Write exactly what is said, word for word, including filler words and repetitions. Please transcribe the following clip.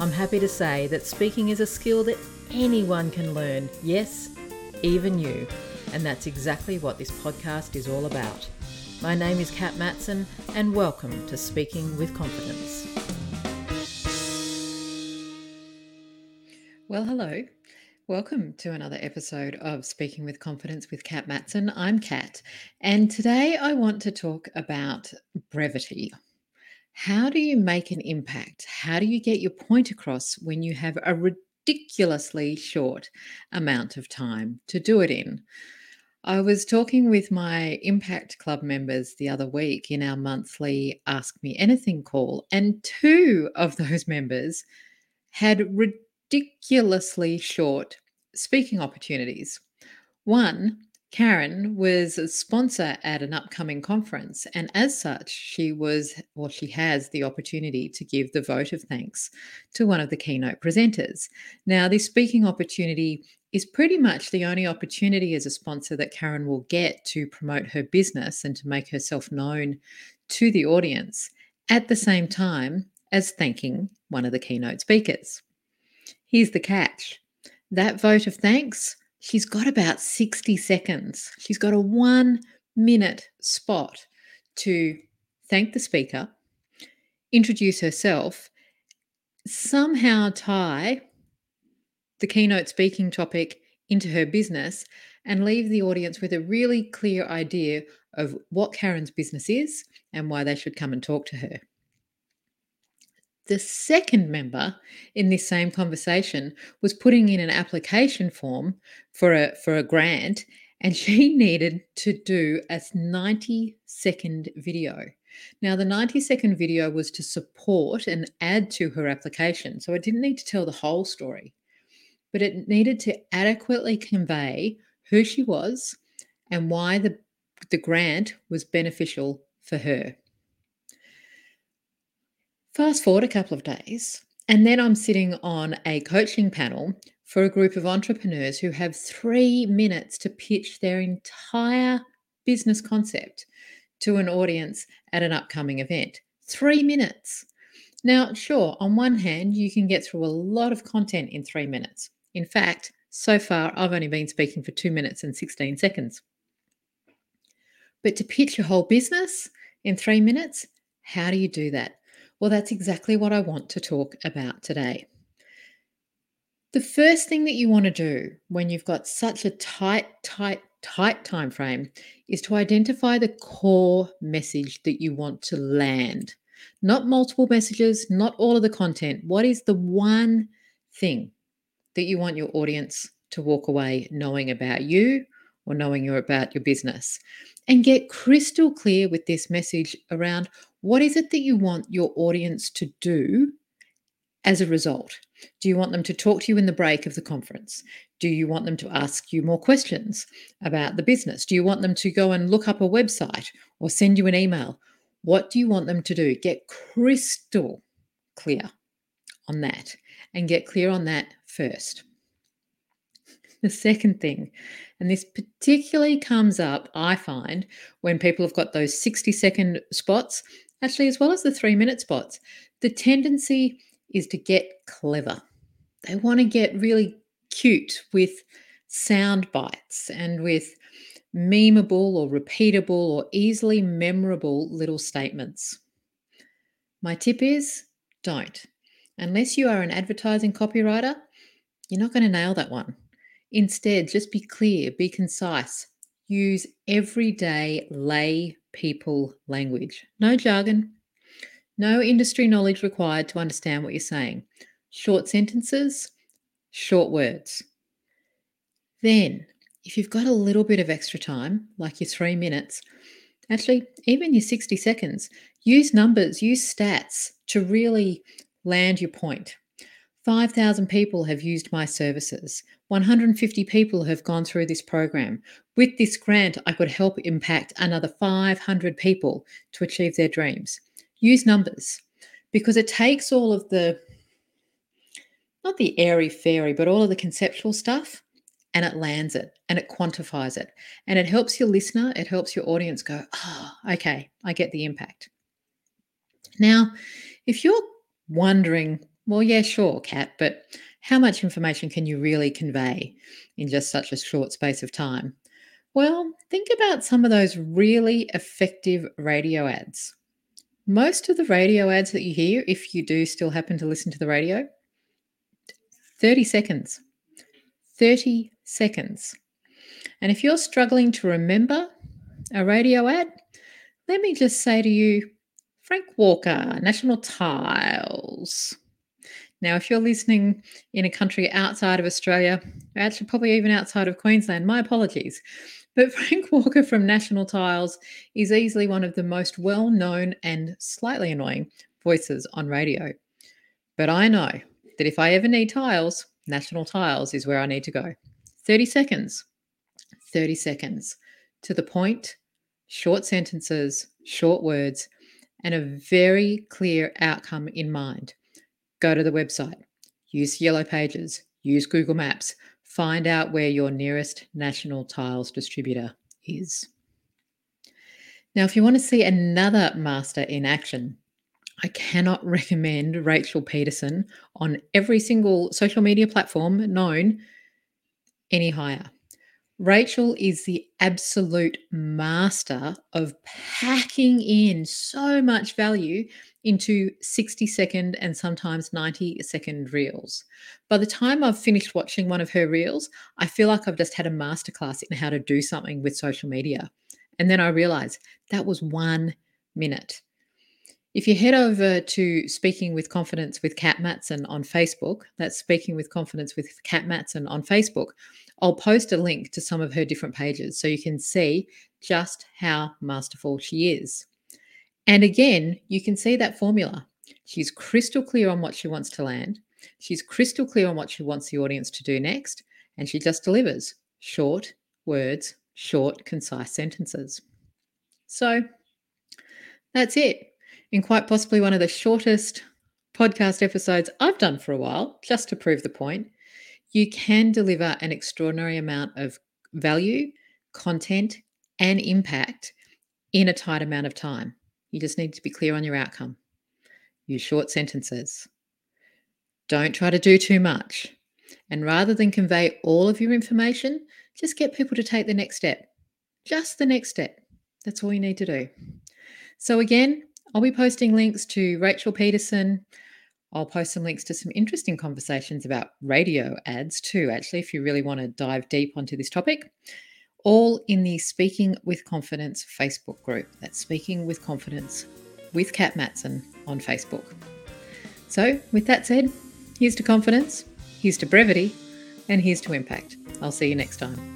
I'm happy to say that speaking is a skill that anyone can learn, yes, even you. And that's exactly what this podcast is all about. My name is Kat Matson, and welcome to Speaking with Confidence. Well, hello. Welcome to another episode of Speaking with Confidence with Kat Matson. I'm Kat, and today I want to talk about brevity. How do you make an impact? How do you get your point across when you have a ridiculously short amount of time to do it in? I was talking with my Impact Club members the other week in our monthly Ask Me Anything call, and two of those members had ridiculous ridiculously short speaking opportunities. One, Karen, was a sponsor at an upcoming conference, and as such, she was, well, she has the opportunity to give the vote of thanks to one of the keynote presenters. Now, this speaking opportunity is pretty much the only opportunity as a sponsor that Karen will get to promote her business and to make herself known to the audience at the same time as thanking one of the keynote speakers. Here's the catch. That vote of thanks, she's got about sixty seconds. She's got a one-minute spot to thank the speaker, introduce herself, somehow tie the keynote speaking topic into her business, and leave the audience with a really clear idea of what Karen's business is and why they should come and talk to her. The second member in this same conversation was putting in an application form for a for a grant, and she needed to do a ninety-second video. Now, the ninety-second video was to support and add to her application, so it didn't need to tell the whole story, but it needed to adequately convey who she was and why the, the grant was beneficial for her. Fast forward a couple of days, and then I'm sitting on a coaching panel for a group of entrepreneurs who have three minutes to pitch their entire business concept to an audience at an upcoming event. Three minutes. Now, sure, on one hand, you can get through a lot of content in three minutes. In fact, so far, I've only been speaking for two minutes and sixteen seconds. But to pitch your whole business in three minutes, how do you do that? Well, that's exactly what I want to talk about today. The first thing that you want to do when you've got such a tight, tight, tight time frame is to identify the core message that you want to land. Not multiple messages, not all of the content. What is the one thing that you want your audience to walk away knowing about you or knowing you're about your business? And get crystal clear with this message around what is it that you want your audience to do as a result. Do you want them to talk to you in the break of the conference? Do you want them to ask you more questions about the business? Do you want them to go and look up a website or send you an email? What do you want them to do? Get crystal clear on that, and get clear on that first. The second thing, and this particularly comes up, I find, when people have got those sixty-second spots, actually, as well as the three-minute spots, the tendency is to get clever. They want to get really cute with sound bites and with memeable or repeatable or easily memorable little statements. My tip is, don't. Unless you are an advertising copywriter, you're not going to nail that one. Instead, just be clear, be concise, use everyday lay people language. No jargon, no industry knowledge required to understand what you're saying. Short sentences, short words. Then, if you've got a little bit of extra time, like your three minutes, actually, even your sixty seconds, use numbers, use stats to really land your point. five thousand people have used my services. one hundred fifty people have gone through this program. With this grant, I could help impact another five hundred people to achieve their dreams. Use numbers, because it takes all of the, not the airy-fairy, but all of the conceptual stuff, and it lands it, and it quantifies it, and it helps your listener, it helps your audience go, oh, okay, I get the impact. Now, if you're wondering, well, yeah, sure, Kat, but how much information can you really convey in just such a short space of time? Well, think about some of those really effective radio ads. Most of the radio ads that you hear, if you do still happen to listen to the radio, thirty seconds. thirty seconds. And if you're struggling to remember a radio ad, let me just say to you, Frank Walker, National Tiles. Now, if you're listening in a country outside of Australia, actually probably even outside of Queensland, my apologies, but Frank Walker from National Tiles is easily one of the most well-known and slightly annoying voices on radio. But I know that if I ever need tiles, National Tiles is where I need to go. thirty seconds, thirty seconds, to the point, short sentences, short words, and a very clear outcome in mind. Go to the website, use Yellow Pages, use Google Maps, find out where your nearest National Tiles distributor is. Now, if you want to see another master in action, I cannot recommend Rachel Pedersen on every single social media platform known any higher. Rachel is the absolute master of packing in so much value into sixty second and sometimes ninety second reels. By the time I've finished watching one of her reels, I feel like I've just had a masterclass in how to do something with social media. And then I realize that was one minute. If you head over to Speaking with Confidence with Kat Matson on Facebook, that's Speaking with Confidence with Kat Matson on Facebook, I'll post a link to some of her different pages so you can see just how masterful she is. And again, you can see that formula. She's crystal clear on what she wants to land. She's crystal clear on what she wants the audience to do next. And she just delivers short words, short, concise sentences. So that's it. In quite possibly one of the shortest podcast episodes I've done for a while, just to prove the point, you can deliver an extraordinary amount of value, content, and impact in a tight amount of time. You just need to be clear on your outcome. Use short sentences. Don't try to do too much. And rather than convey all of your information, just get people to take the next step. Just the next step. That's all you need to do. So again, I'll be posting links to Rachel Pedersen. I'll post some links to some interesting conversations about radio ads too, actually, if you really want to dive deep onto this topic, all in the Speaking with Confidence Facebook group. That's Speaking with Confidence with Kat Matson on Facebook. So with that said, here's to confidence, here's to brevity, and here's to impact. I'll see you next time.